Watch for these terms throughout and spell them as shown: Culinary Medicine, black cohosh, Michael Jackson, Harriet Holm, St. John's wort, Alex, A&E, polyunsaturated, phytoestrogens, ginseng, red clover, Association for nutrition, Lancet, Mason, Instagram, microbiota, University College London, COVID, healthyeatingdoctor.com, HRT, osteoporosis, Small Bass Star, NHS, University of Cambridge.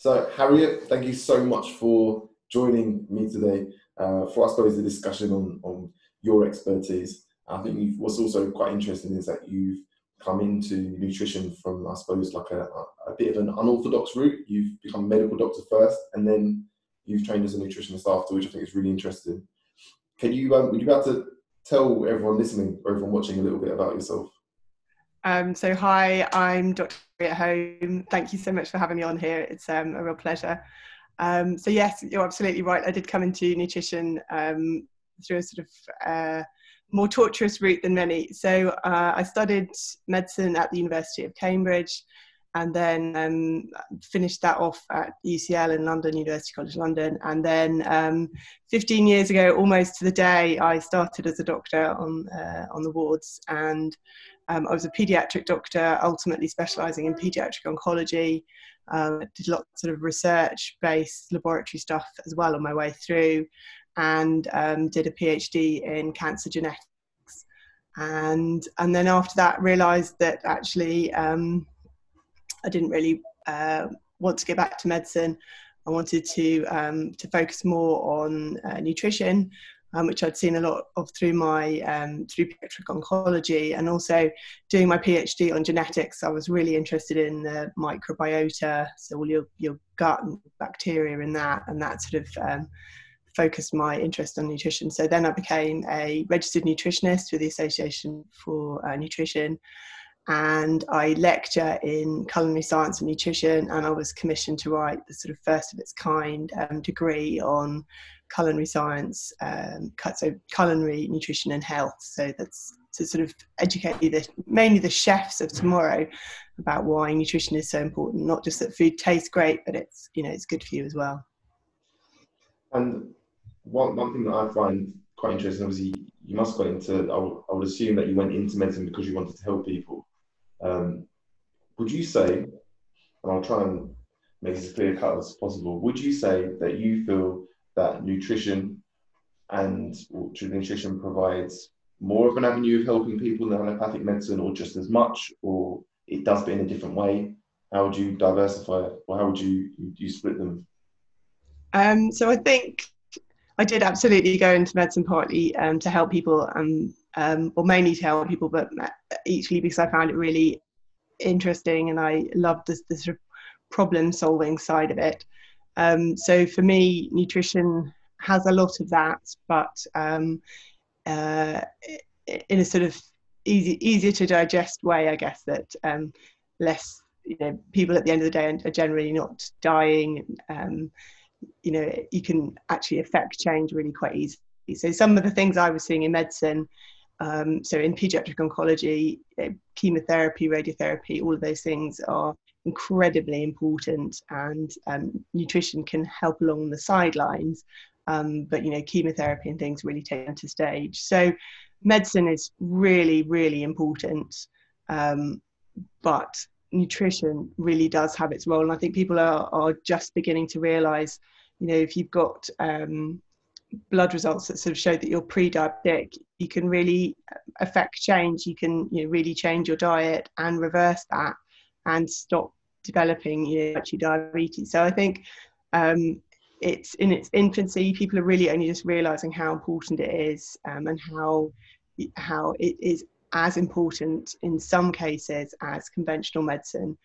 So Harriet, thank you so much for joining me today for, I suppose, the discussion on your expertise. I think what's also quite interesting is that you've come into nutrition from, I suppose, like a bit of an unorthodox route. You've become a medical doctor first, and then you've trained as a nutritionist after, which I think is really interesting. Can you, would you be able to tell everyone listening or everyone watching a little bit about yourself? So hi, I'm Dr. Harriet Holm. Thank you so much for having me on here. It's a real pleasure. So yes, you're absolutely right. I did come into nutrition through a sort of more tortuous route than many. So I studied medicine at the University of Cambridge, and then finished that off at UCL in London, University College London. And then 15 years ago, almost to the day, I started as a doctor on the wards. And I was a paediatric doctor, ultimately specialising in paediatric oncology. Did lots of research-based laboratory stuff as well on my way through, and did a PhD in cancer genetics. And then after that, realised that actually I didn't really want to go back to medicine. I wanted to focus more on nutrition, which I'd seen a lot of through my through pediatric oncology, and also doing my PhD on genetics. I was really interested in the microbiota, so all your gut and bacteria in that, and that sort of focused my interest on nutrition. So then I became a registered nutritionist with the Association for Nutrition, and I lecture in culinary science and nutrition, and I was commissioned to write the sort of first of its kind degree on culinary science, so culinary nutrition and health. So that's to sort of educate mainly the chefs of tomorrow about why nutrition is so important, not just that food tastes great, but it's, you know, it's good for you as well. And one thing that I find quite interesting, obviously you must go into, I would assume that you went into medicine because you wanted to help people. Would you say, and I'll try and make this as clear cut as possible, would you say that you feel that nutrition provides more of an avenue of helping people than allopathic medicine, or just as much, or it does but in a different way? How would you diversify, or how would you split them? So I think I did absolutely go into medicine partly to help people, or mainly to help people, but equally because I found it really interesting and I loved the sort of problem solving side of it. So for me, nutrition has a lot of that, but in a sort of easier to digest way, I guess, that less, you know, people at the end of the day are generally not dying. You know, you can actually affect change really quite easily. So some of the things I was seeing in medicine, so in paediatric oncology, chemotherapy, radiotherapy, all of those things are incredibly important, and nutrition can help along the sidelines, but you know, chemothery and things really take into stage. So medicine is really, really important, but nutrition really does have its role, and I think people are just beginning to realize, you know, if you've got blood results that sort of show that you're pre-diabetic, you can really affect change. You can, you know, really change your diet and reverse that and stop developing, you know, actually diabetes. So I think it's in its infancy. People are really only just realizing how important it is, and how it is as important in some cases as conventional medicine,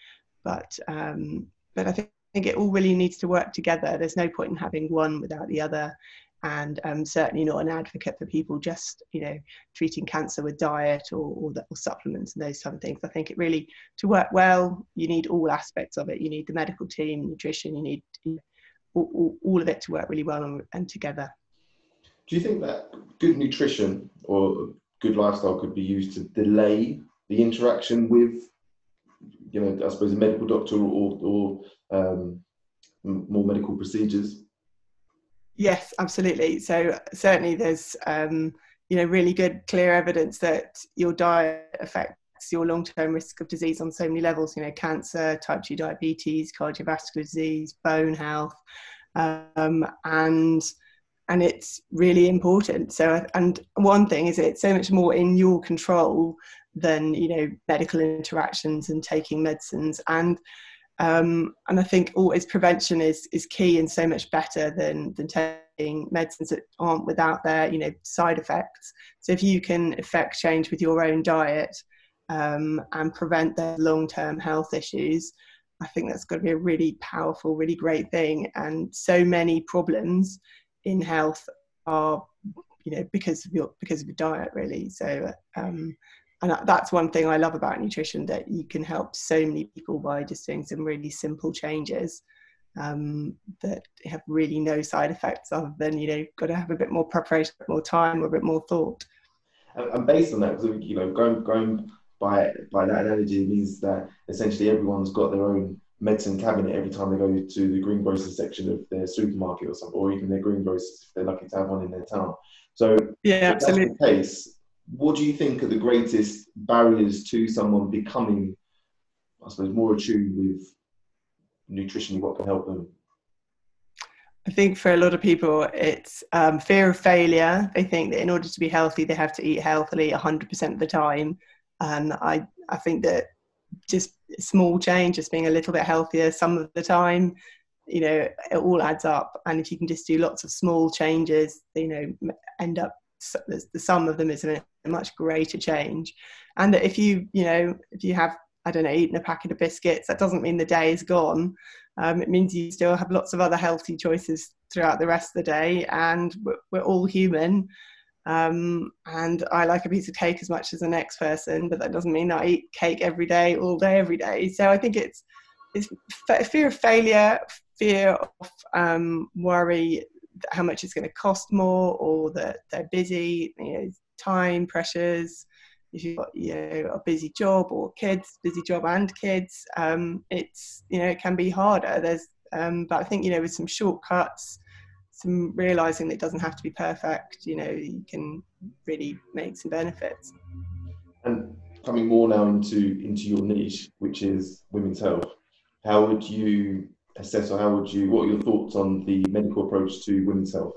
but I think it all really needs to work together. There's no point in having one without the other, and I'm certainly not an advocate for people just, you know, treating cancer with diet or supplements and those type of things. I think it really, to work well, you need all aspects of it. You need the medical team, nutrition, you need all of it to work really well and together. Do you think that good nutrition or good lifestyle could be used to delay the interaction with, you know, I suppose a medical doctor or more medical procedures? Yes, absolutely. So certainly there's, you know, really good, clear evidence that your diet affects your long-term risk of disease on so many levels, you know, cancer, type 2 diabetes, cardiovascular disease, bone health, and it's really important. So, and one thing is, it's so much more in your control than, you know, medical interactions and taking medicines. And And I think always prevention is key, and so much better than taking medicines that aren't without their, you know, side effects. So if you can affect change with your own diet and prevent the long-term health issues, I think that's got to be a really powerful, really great thing. And so many problems in health are, you know, because of your diet, really. So and that's one thing I love about nutrition, that you can help so many people by just doing some really simple changes that have really no side effects, other than, you know, got to have a bit more preparation, more time, or a bit more thought. And based on that, because, you know, going by that analogy, means that essentially everyone's got their own medicine cabinet every time they go to the greengrocer section of their supermarket or something, or even their greengrocers if they're lucky to have one in their town. So yeah, absolutely. If that's the case, what do you think are the greatest barriers to someone becoming, I suppose, more attuned with nutrition, what can help them? I think for a lot of people, it's fear of failure. They think that in order to be healthy, they have to eat healthily 100% of the time. And I think that just small change, just being a little bit healthier some of the time, you know, it all adds up. And if you can just do lots of small changes, you know, end up, the sum of them is a much greater change. And that if you, you know, if you have, I don't know, eaten a packet of biscuits, that doesn't mean the day is gone. It means you still have lots of other healthy choices throughout the rest of the day, and we're all human. And I like a piece of cake as much as the next person, but that doesn't mean I eat cake every day, all day, every day. So I think it's fear of failure, fear of worry, how much it's going to cost more, or that they're busy, you know, time pressures. If you've got, you know, a busy job or kids, busy job and kids, it's, you know, it can be harder. There's, but I think, you know, with some shortcuts, some realising that it doesn't have to be perfect, you know, you can really make some benefits. And coming more now into your niche, which is women's health, how would you assess, or what are your thoughts on the medical approach to women's health?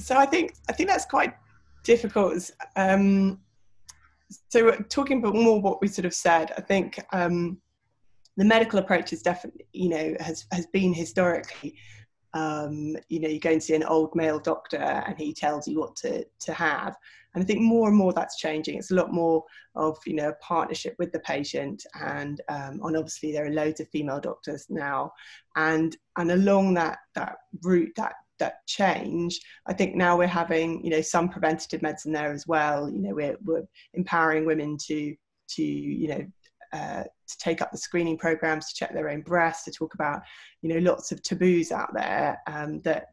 So I think that's quite difficult. So talking about more what we sort of said, I think the medical approach is definitely, you know, has been historically, you know, you go and see an old male doctor and he tells you what to have. And I think more and more that's changing. It's a lot more of, you know, a partnership with the patient, and obviously there are loads of female doctors now. And along that route, that change, I think now we're having, you know, some preventative medicine there as well. You know, we're empowering women to you know, to take up the screening programs, to check their own breasts, to talk about, you know, lots of taboos out there that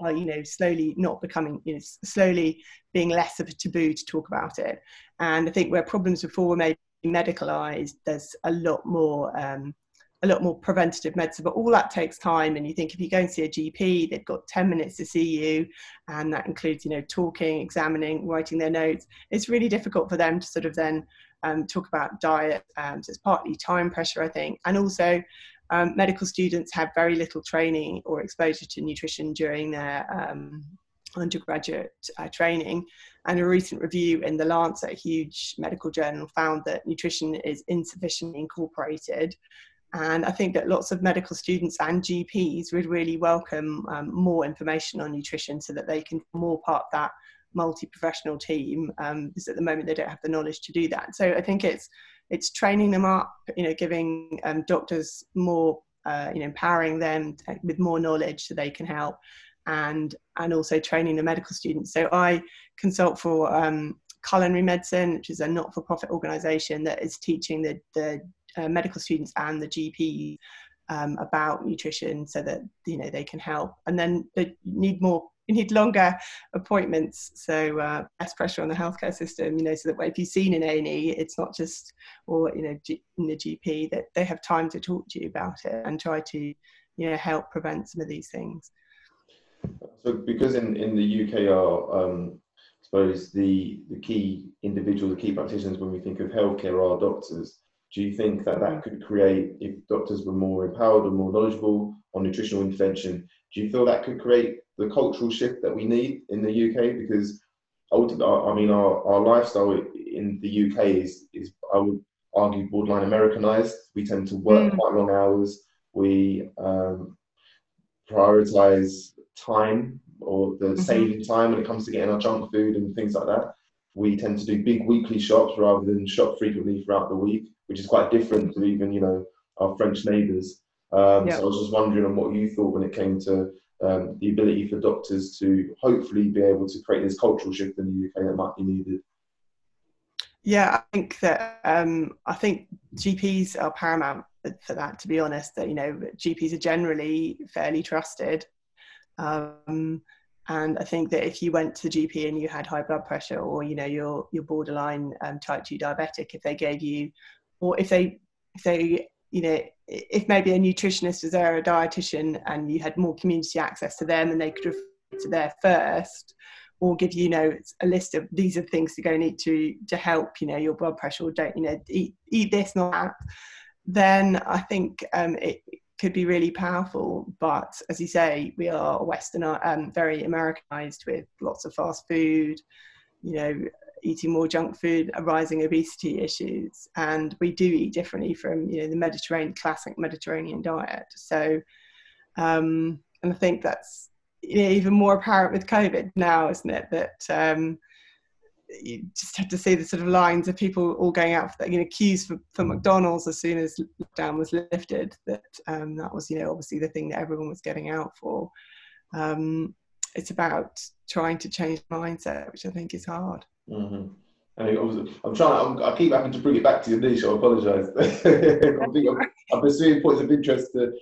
are, you know, slowly not becoming, you know, slowly being less of a taboo to talk about it. And I think where problems before were maybe medicalized, there's a lot more preventative medicine, but all that takes time. And you think if you go and see a GP, they've got 10 minutes to see you, and that includes, you know, talking, examining, writing their notes. It's really difficult for them to sort of then talk about diet. So it's partly time pressure, I think, and also medical students have very little training or exposure to nutrition during their undergraduate training. And a recent review in the Lancet, a huge medical journal, found that nutrition is insufficiently incorporated. And I think that lots of medical students and GPs would really welcome more information on nutrition, so that they can more part of that multi-professional team, because at the moment they don't have the knowledge to do that. So I think it's training them up, you know, giving doctors more, you know, empowering them with more knowledge so they can help, and also training the medical students. So I consult for Culinary Medicine, which is a not-for-profit organisation that is teaching the medical students and the GPs about nutrition, so that, you know, they can help. And then they need more. You need longer appointments, so less pressure on the healthcare system, you know, so that if you've seen an A&E, it's not just, or, you know, in the GP, that they have time to talk to you about it and try to, you know, help prevent some of these things. So because in the UK are, I suppose, the key individual, the key practitioners when we think of healthcare are doctors, do you think that could create, if doctors were more empowered and more knowledgeable on nutritional intervention, do you feel that could create the cultural shift that we need in the UK? Because ultimately, I mean, our lifestyle in the UK is I would argue borderline Americanized. We tend to work quite long hours. We prioritize time, or the saving time when it comes to getting our junk food and things like that. We tend to do big weekly shops rather than shop frequently throughout the week, which is quite different to even, you know, our French neighbours. So I was just wondering on what you thought when it came to the ability for doctors to hopefully be able to create this cultural shift in the UK that might be needed. Yeah, I think that GPs are paramount for that, to be honest. That, you know, GPs are generally fairly trusted, and I think that if you went to the GP and you had high blood pressure, or you know you're borderline type 2 diabetic, if they gave you, or if they you know, if maybe a nutritionist was there, a dietitian, and you had more community access to them and they could refer to there first, or give you, you know, a list of these are things to go and eat to help, you know, your blood pressure, or don't, you know, eat this, not that, then I think it could be really powerful. But as you say, we are Western, very Americanized, with lots of fast food, you know, eating more junk food, rising obesity issues, and we do eat differently from, you know, the classic Mediterranean diet. So and I think that's, you know, even more apparent with COVID now, isn't it, that you just have to see the sort of lines of people all going out for, you know, queues for McDonald's as soon as lockdown was lifted, that that was, you know, obviously the thing that everyone was getting out for. It's about trying to change mindset, which I think is hard. I mean, obviously, I keep having to bring it back to your niche. I apologise. I think I'm pursuing points of interest to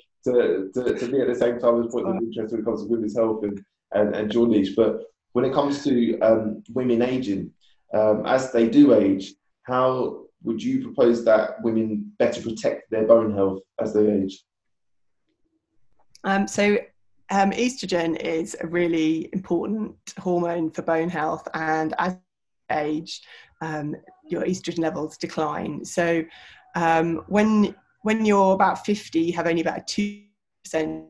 me at the same time as points of interest when it comes to women's health and your niche. But when it comes to women ageing, as they do age, how would you propose that women better protect their bone health as they age? Estrogen is a really important hormone for bone health, and as you age, your estrogen levels decline. So when you're about 50, you have only about a 2%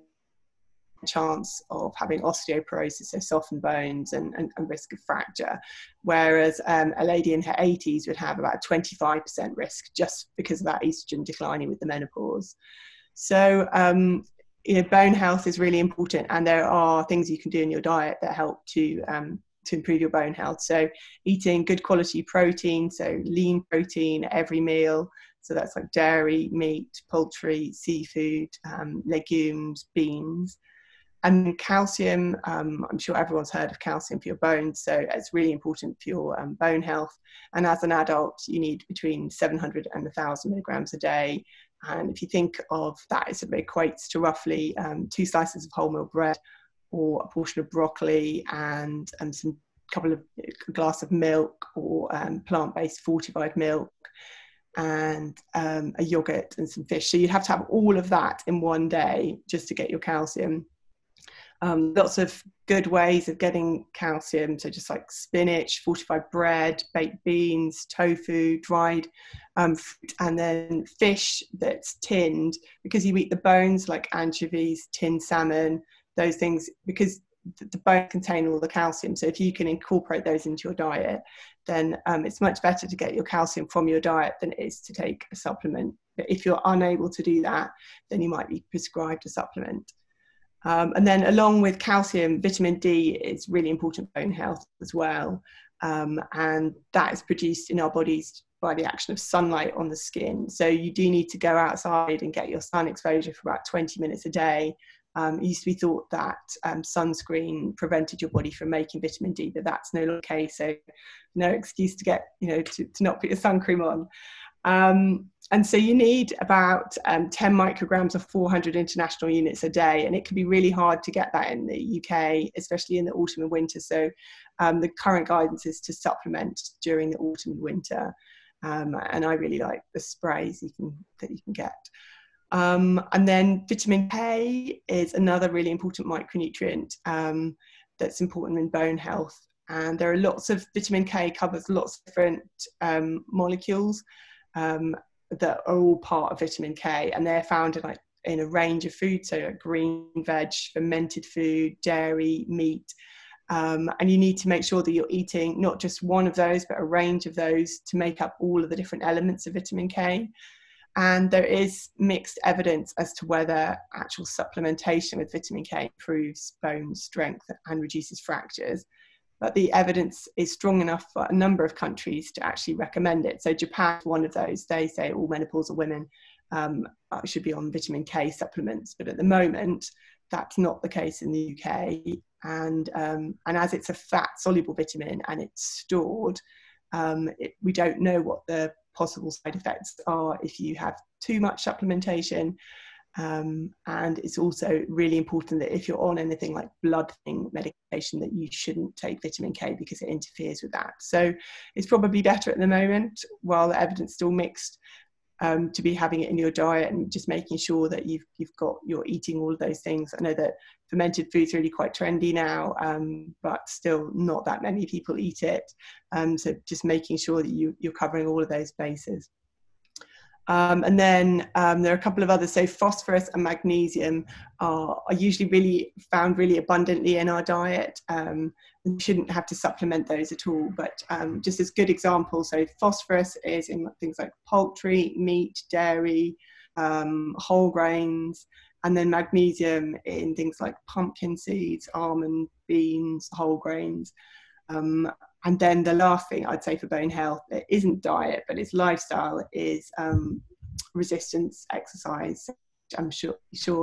chance of having osteoporosis, so softened bones, and risk of fracture, whereas a lady in her 80s would have about 25% risk, just because of that estrogen declining with the menopause. So you know, bone health is really important, and there are things you can do in your diet that help to improve your bone health. So eating good quality protein, so lean protein every meal. So that's like dairy, meat, poultry, seafood, legumes, beans. And calcium, I'm sure everyone's heard of calcium for your bones, so it's really important for your bone health. And as an adult, you need between 700 and 1,000 milligrams a day. And if you think of that, it equates to roughly 2 slices of wholemeal bread, or a portion of broccoli, and a glass of milk, or plant-based fortified milk, and a yogurt and some fish. So you'd have to have all of that in one day just to get your calcium. Lots of good ways of getting calcium, so just like spinach, fortified bread, baked beans, tofu, dried fruit, and then fish that's tinned, because you eat the bones, like anchovies, tinned salmon, those things, because the bones contain all the calcium. So if you can incorporate those into your diet, then it's much better to get your calcium from your diet than it is to take a supplement. But if you're unable to do that, then you might be prescribed a supplement. And then along with calcium, vitamin D is really important for bone health as well. And that is produced in our bodies by the action of sunlight on the skin. So you do need to go outside and get your sun exposure for about 20 minutes a day. It used to be thought that sunscreen prevented your body from making vitamin D, but that's no longer the case. So no excuse to get, you know, to not put your sun cream on. And so you need about 10 micrograms or 400 international units a day, and it can be really hard to get that in the UK, especially in the autumn and winter. So the current guidance is to supplement during the autumn and winter, and I really like the sprays that you can get. And then vitamin K is another really important micronutrient that's important in bone health, and there are lots of vitamin K covers lots of different molecules. That are all part of vitamin K, and they're found in a range of foods, so like green veg, fermented food, dairy, meat, And you need to make sure that you're eating not just one of those, but a range of those to make up all of the different elements of vitamin K. And there is mixed evidence as to whether actual supplementation with vitamin K improves bone strength and reduces fractures. But the evidence is strong enough for a number of countries to actually recommend it. So Japan is one of those. They say all menopausal women should be on vitamin K supplements. But at the moment, that's not the case in the UK. And as it's a fat-soluble vitamin and it's stored, we don't know what the possible side effects are if you have too much supplementation. And it's also really important that if you're on anything like blood thinning medication, that you shouldn't take vitamin K because it interferes with that. So it's probably better at the moment, while the evidence is still mixed, to be having it in your diet and just making sure that you're eating all of those things. I know that fermented food's really quite trendy now, but still not that many people eat it. So just making sure that you're covering all of those bases. And then there are a couple of others. So phosphorus and magnesium are usually found really abundantly in our diet. We shouldn't have to supplement those at all, but just as good examples. So phosphorus is in things like poultry, meat, dairy, whole grains, and then magnesium in things like pumpkin seeds, almond, beans, whole grains. And then the last thing I'd say for bone health, it isn't diet, but it's lifestyle, is resistance exercise. I'm sure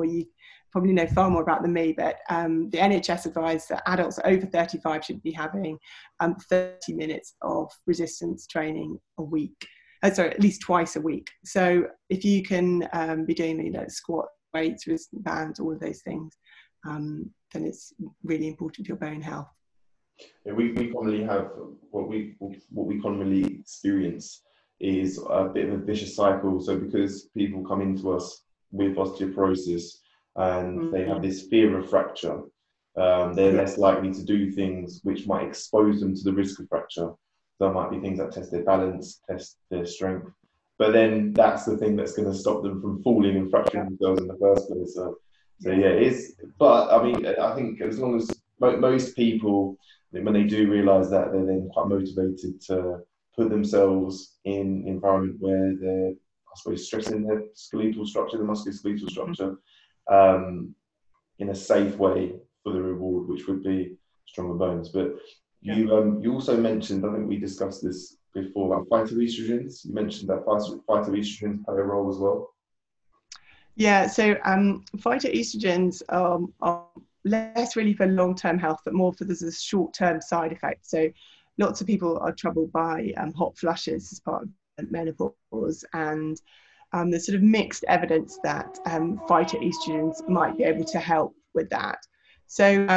you probably know far more about than me, but the NHS advised that adults over 35 should be having 30 minutes of resistance training a week. Sorry, at least twice a week. So if you can be doing squat, weights, resistance bands, all of those things, then it's really important for your bone health. Yeah, we commonly have what we commonly experience is a bit of a vicious cycle. So because people come into us with osteoporosis and they have this fear of fracture, they're less likely to do things which might expose them to the risk of fracture. There might be things that test their balance, test their strength, but then that's the thing that's going to stop them from falling and fracturing themselves in the first place. So yeah, it's. But I mean, I think as long as most people, when they do realise that, they're then quite motivated to put themselves in an environment where they're, I suppose, stressing their skeletal structure, the musculoskeletal structure, in a safe way for the reward, which would be stronger bones. But you also mentioned, I think we discussed this before, about phytoestrogens. You mentioned that phytoestrogens play a role as well. Yeah, so phytoestrogens are less really for long-term health, but more for the short-term side effects. So lots of people are troubled by hot flushes as part of menopause, and there's sort of mixed evidence that phytoestrogens might be able to help with that. So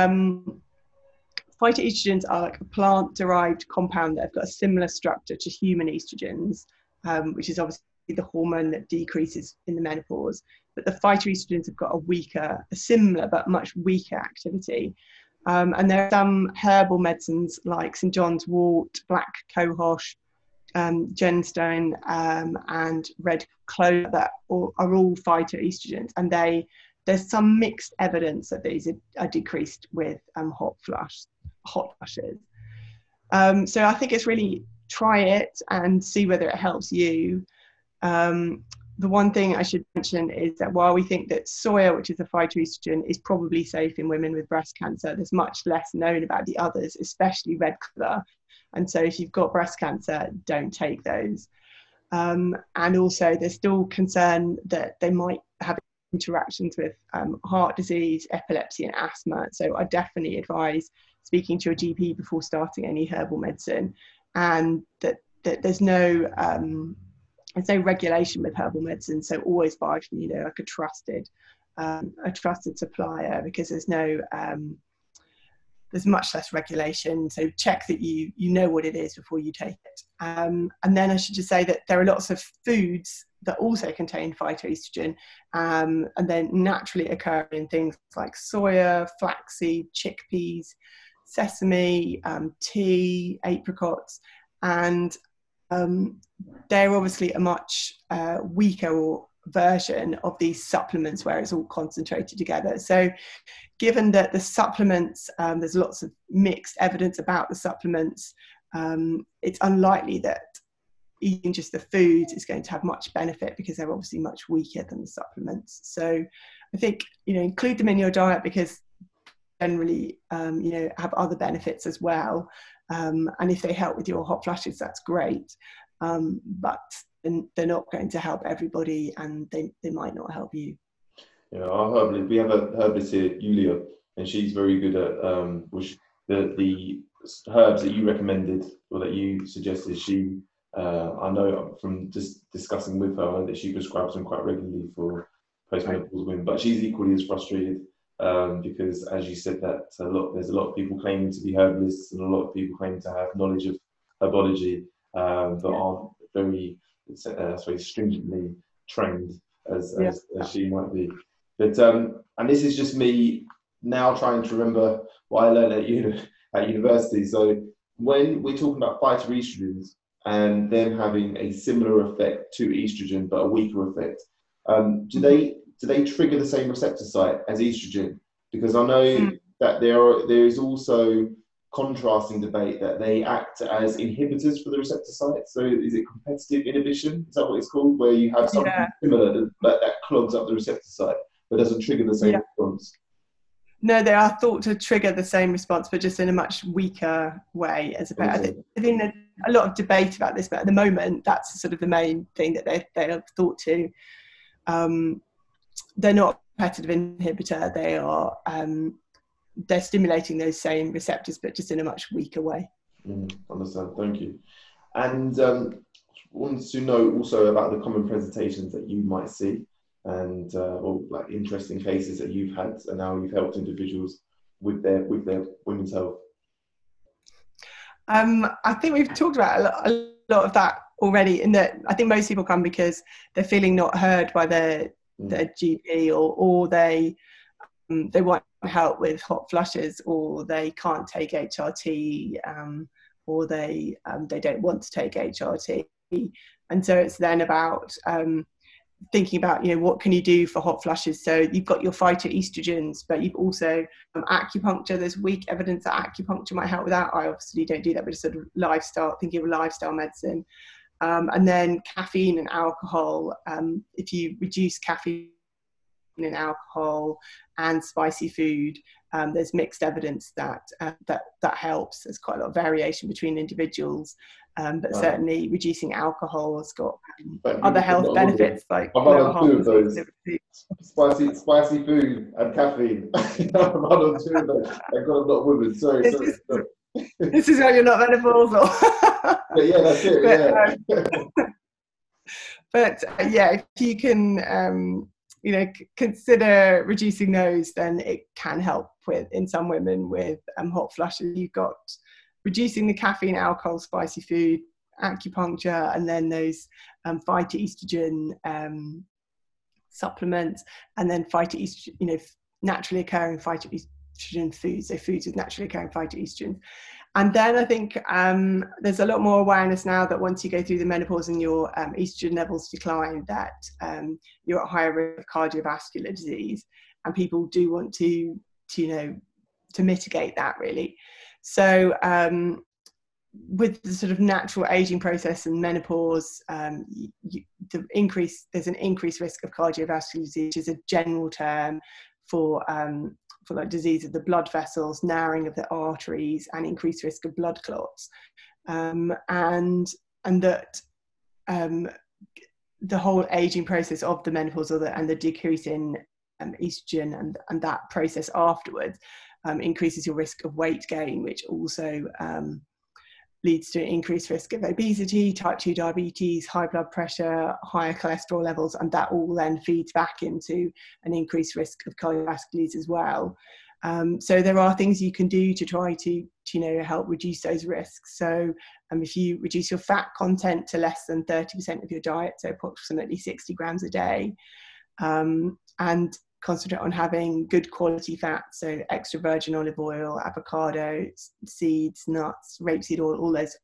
phytoestrogens are like a plant-derived compound that have got a similar structure to human estrogens, which is obviously the hormone that decreases in the menopause, but the phytoestrogens have got a similar but much weaker activity. And there are some herbal medicines like St. John's wort, black cohosh, ginseng, and red clover that are all phytoestrogens, and there's some mixed evidence that these are decreased with hot flushes. So I think it's really try it and see whether it helps you. The one thing I should mention is that while we think that soya, which is a phytoestrogen, is probably safe in women with breast cancer, there's much less known about the others, especially red clover. And so if you've got breast cancer, don't take those. And also there's still concern that they might have interactions with heart disease, epilepsy and asthma. So I definitely advise speaking to your GP before starting any herbal medicine, and that there's no... There's no regulation with herbal medicine, so always buy from like a trusted supplier, because there's no there's much less regulation. So check that you know what it is before you take it. And then I should just say that there are lots of foods that also contain phytoestrogen, and they're naturally occurring in things like soya, flaxseed, chickpeas, sesame, tea, apricots, and they're obviously a much weaker or version of these supplements where it's all concentrated together. So given that the supplements, there's lots of mixed evidence about the supplements, it's unlikely that eating just the food is going to have much benefit because they're obviously much weaker than the supplements. So I think, you know, include them in your diet because generally, you know, have other benefits as well. And if they help with your hot flushes, that's great. But they're not going to help everybody, and they might not help you. Yeah, our herbalist, we have a herbalist here, Julia, and she's very good at the herbs that you recommended or that you suggested. She, I know from just discussing with her that she prescribes them quite regularly for postmenopausal women, but she's equally as frustrated because, as you said, that there's a lot of people claiming to be herbalists and a lot of people claiming to have knowledge of herbology that aren't very stringently trained as she might be. But and this is just me now trying to remember what I learned at university. So when we're talking about phytoestrogens and them having a similar effect to estrogen but a weaker effect, do they trigger the same receptor site as estrogen? Because I know that there is also contrasting debate that they act as inhibitors for the receptor site. So is it competitive inhibition? Is that what it's called? Where you have something similar that clogs up the receptor site but doesn't trigger the same response? No, they are thought to trigger the same response but just in a much weaker way. I think there's a lot of debate about this, but at the moment that's sort of the main thing that they are thought to. They're not a competitive inhibitor. They are... they're stimulating those same receptors, but just in a much weaker way. Understand. Thank you. And wanted to know also about the common presentations that you might see, and or like interesting cases that you've had, and how you've helped individuals with their women's health. I think we've talked about a lot of that already. In that, I think most people come because they're feeling not heard by their GP, or they want help with hot flushes, or they can't take HRT, or they don't want to take HRT. And so it's then about thinking about, you know, what can you do for hot flushes? So you've got your phytoestrogens, but you've also acupuncture. There's weak evidence that acupuncture might help with that. I obviously don't do that, but it's sort of lifestyle, thinking of lifestyle medicine. And then caffeine and alcohol. If you reduce caffeine and alcohol and spicy food, there's mixed evidence that helps. There's quite a lot of variation between individuals, but certainly reducing alcohol has got other health benefits. Like I've had two of those. Spicy food and caffeine. I've had two of those. I've got a lot of women. Sorry. This is why you're not menopausal. But yeah, that's it. If you can. You know, consider reducing those, then it can help with, in some women, with hot flushes. You've got reducing the caffeine, alcohol, spicy food, acupuncture, and then those phytoestrogen supplements, and then phytoestrogen, you know, naturally occurring phytoestrogen foods, so foods with naturally occurring phytoestrogen. And then I think there's a lot more awareness now that once you go through the menopause and your estrogen levels decline, that you're at higher risk of cardiovascular disease, and people do want to mitigate that, really. So with the sort of natural aging process and menopause, there's an increased risk of cardiovascular disease, which is a general term for like disease of the blood vessels, narrowing of the arteries, and increased risk of blood clots, and that the whole aging process of the menopause and the decrease in estrogen and that process afterwards increases your risk of weight gain, which also leads to an increased risk of obesity, type 2 diabetes, high blood pressure, higher cholesterol levels, and that all then feeds back into an increased risk of cardiovascular disease as well. So there are things you can do to try to help reduce those risks. So if you reduce your fat content to less than 30% of your diet, so approximately 60 grams a day, and concentrate on having good quality fats, so extra virgin olive oil, avocado, seeds, nuts, rapeseed oil, all those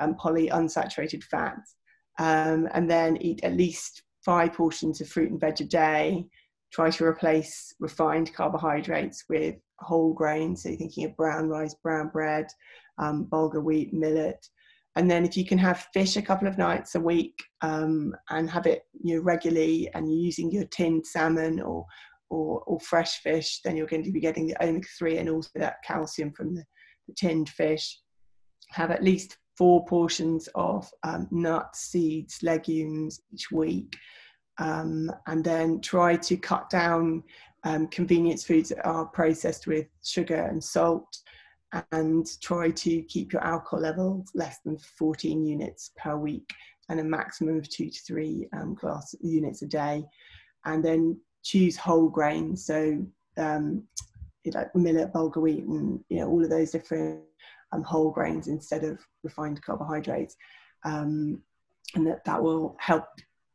polyunsaturated fats, and then eat at least 5 portions of fruit and veg a day. Try to replace refined carbohydrates with whole grains. So you're thinking of brown rice, brown bread, bulgur wheat, millet. And then if you can have fish a couple of nights a week and have it regularly, and you're using your tinned salmon or fresh fish, then you're going to be getting the omega-3 and also that calcium from the tinned fish. Have at least 4 portions of nuts, seeds, legumes each week. And then try to cut down convenience foods that are processed with sugar and salt, and try to keep your alcohol levels less than 14 units per week and a maximum of 2 to 3 glass units a day. And then choose whole grains, so like millet, bulgur wheat, and all of those different whole grains instead of refined carbohydrates, and that will help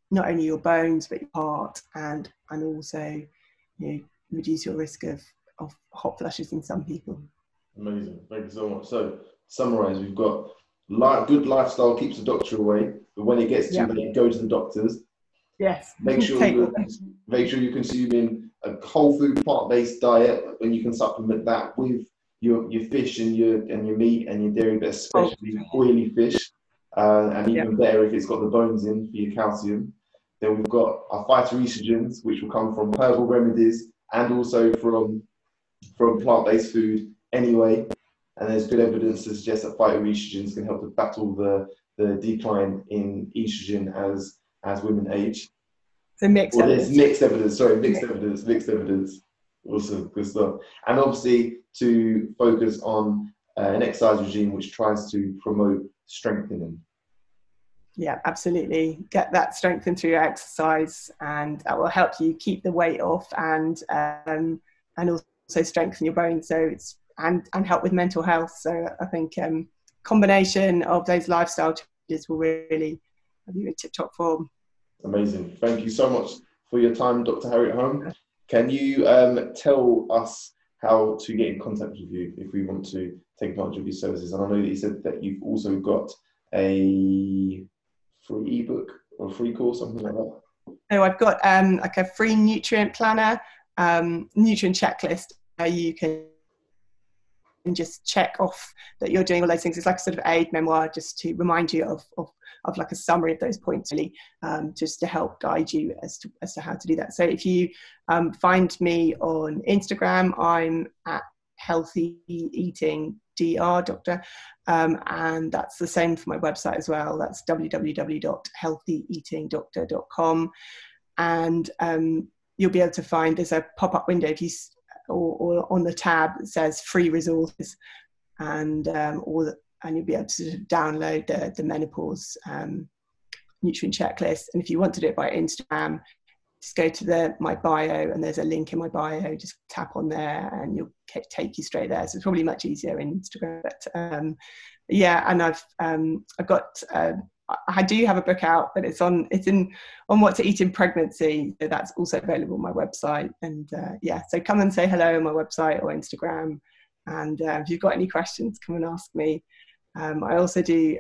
not only your bones but your heart, and also reduce your risk of hot flushes in some people. Amazing, thank you so much. So to summarize, we've got good lifestyle keeps the doctor away, but when it gets too late, go to the doctors. Yes. Make sure you're consuming a whole food plant-based diet, and you can supplement that with your fish and your meat and your dairy, but especially oily fish. And even better if it's got the bones in for your calcium. Then we've got our phytoestrogens, which will come from herbal remedies and also from plant-based food anyway. And there's good evidence to suggest that phytoestrogens can help to battle the decline in estrogen as women age. So mixed evidence. Awesome, good stuff. And obviously to focus on an exercise regime which tries to promote strengthening. Yeah, absolutely. Get that strengthen through exercise, and that will help you keep the weight off and also strengthen your bones. So it's and help with mental health. So I think combination of those lifestyle changes will really have you in tip-top form. Amazing. Thank you so much for your time, Dr. Harriet Holm. Can you tell us how to get in contact with you if we want to take advantage of your services? And I know that you said that you've also got a free ebook or a free course, something like that. So I've got like a free nutrient planner, nutrient checklist, where you can just check off that you're doing all those things. It's like a sort of aid memoir, just to remind you of like a summary of those points, really, just to help guide you as to how to do that. So if you find me on Instagram, I'm at healthy eating dr, and that's the same for my website as well. That's www.healthyeatingdoctor.com, and you'll be able to find there's a pop-up window if you or on the tab that says free resources, and you'll be able to sort of download the menopause nutrient checklist. And if you want to do it by Instagram, just go to my bio, and there's a link in my bio. Just tap on there and you'll take you straight there. So it's probably much easier in Instagram, but yeah. And I've got I do have a book out, but it's on what to eat in pregnancy. So that's also available on my website. And yeah, so come and say hello on my website or Instagram. And if you've got any questions, come and ask me. I also do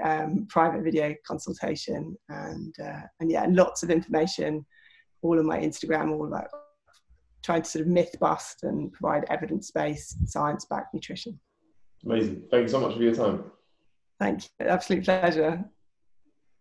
private video consultation, and yeah, lots of information all on my Instagram. All about trying to sort of myth bust and provide evidence-based, science-backed nutrition. Amazing! Thank you so much for your time. Thank you. Absolute pleasure.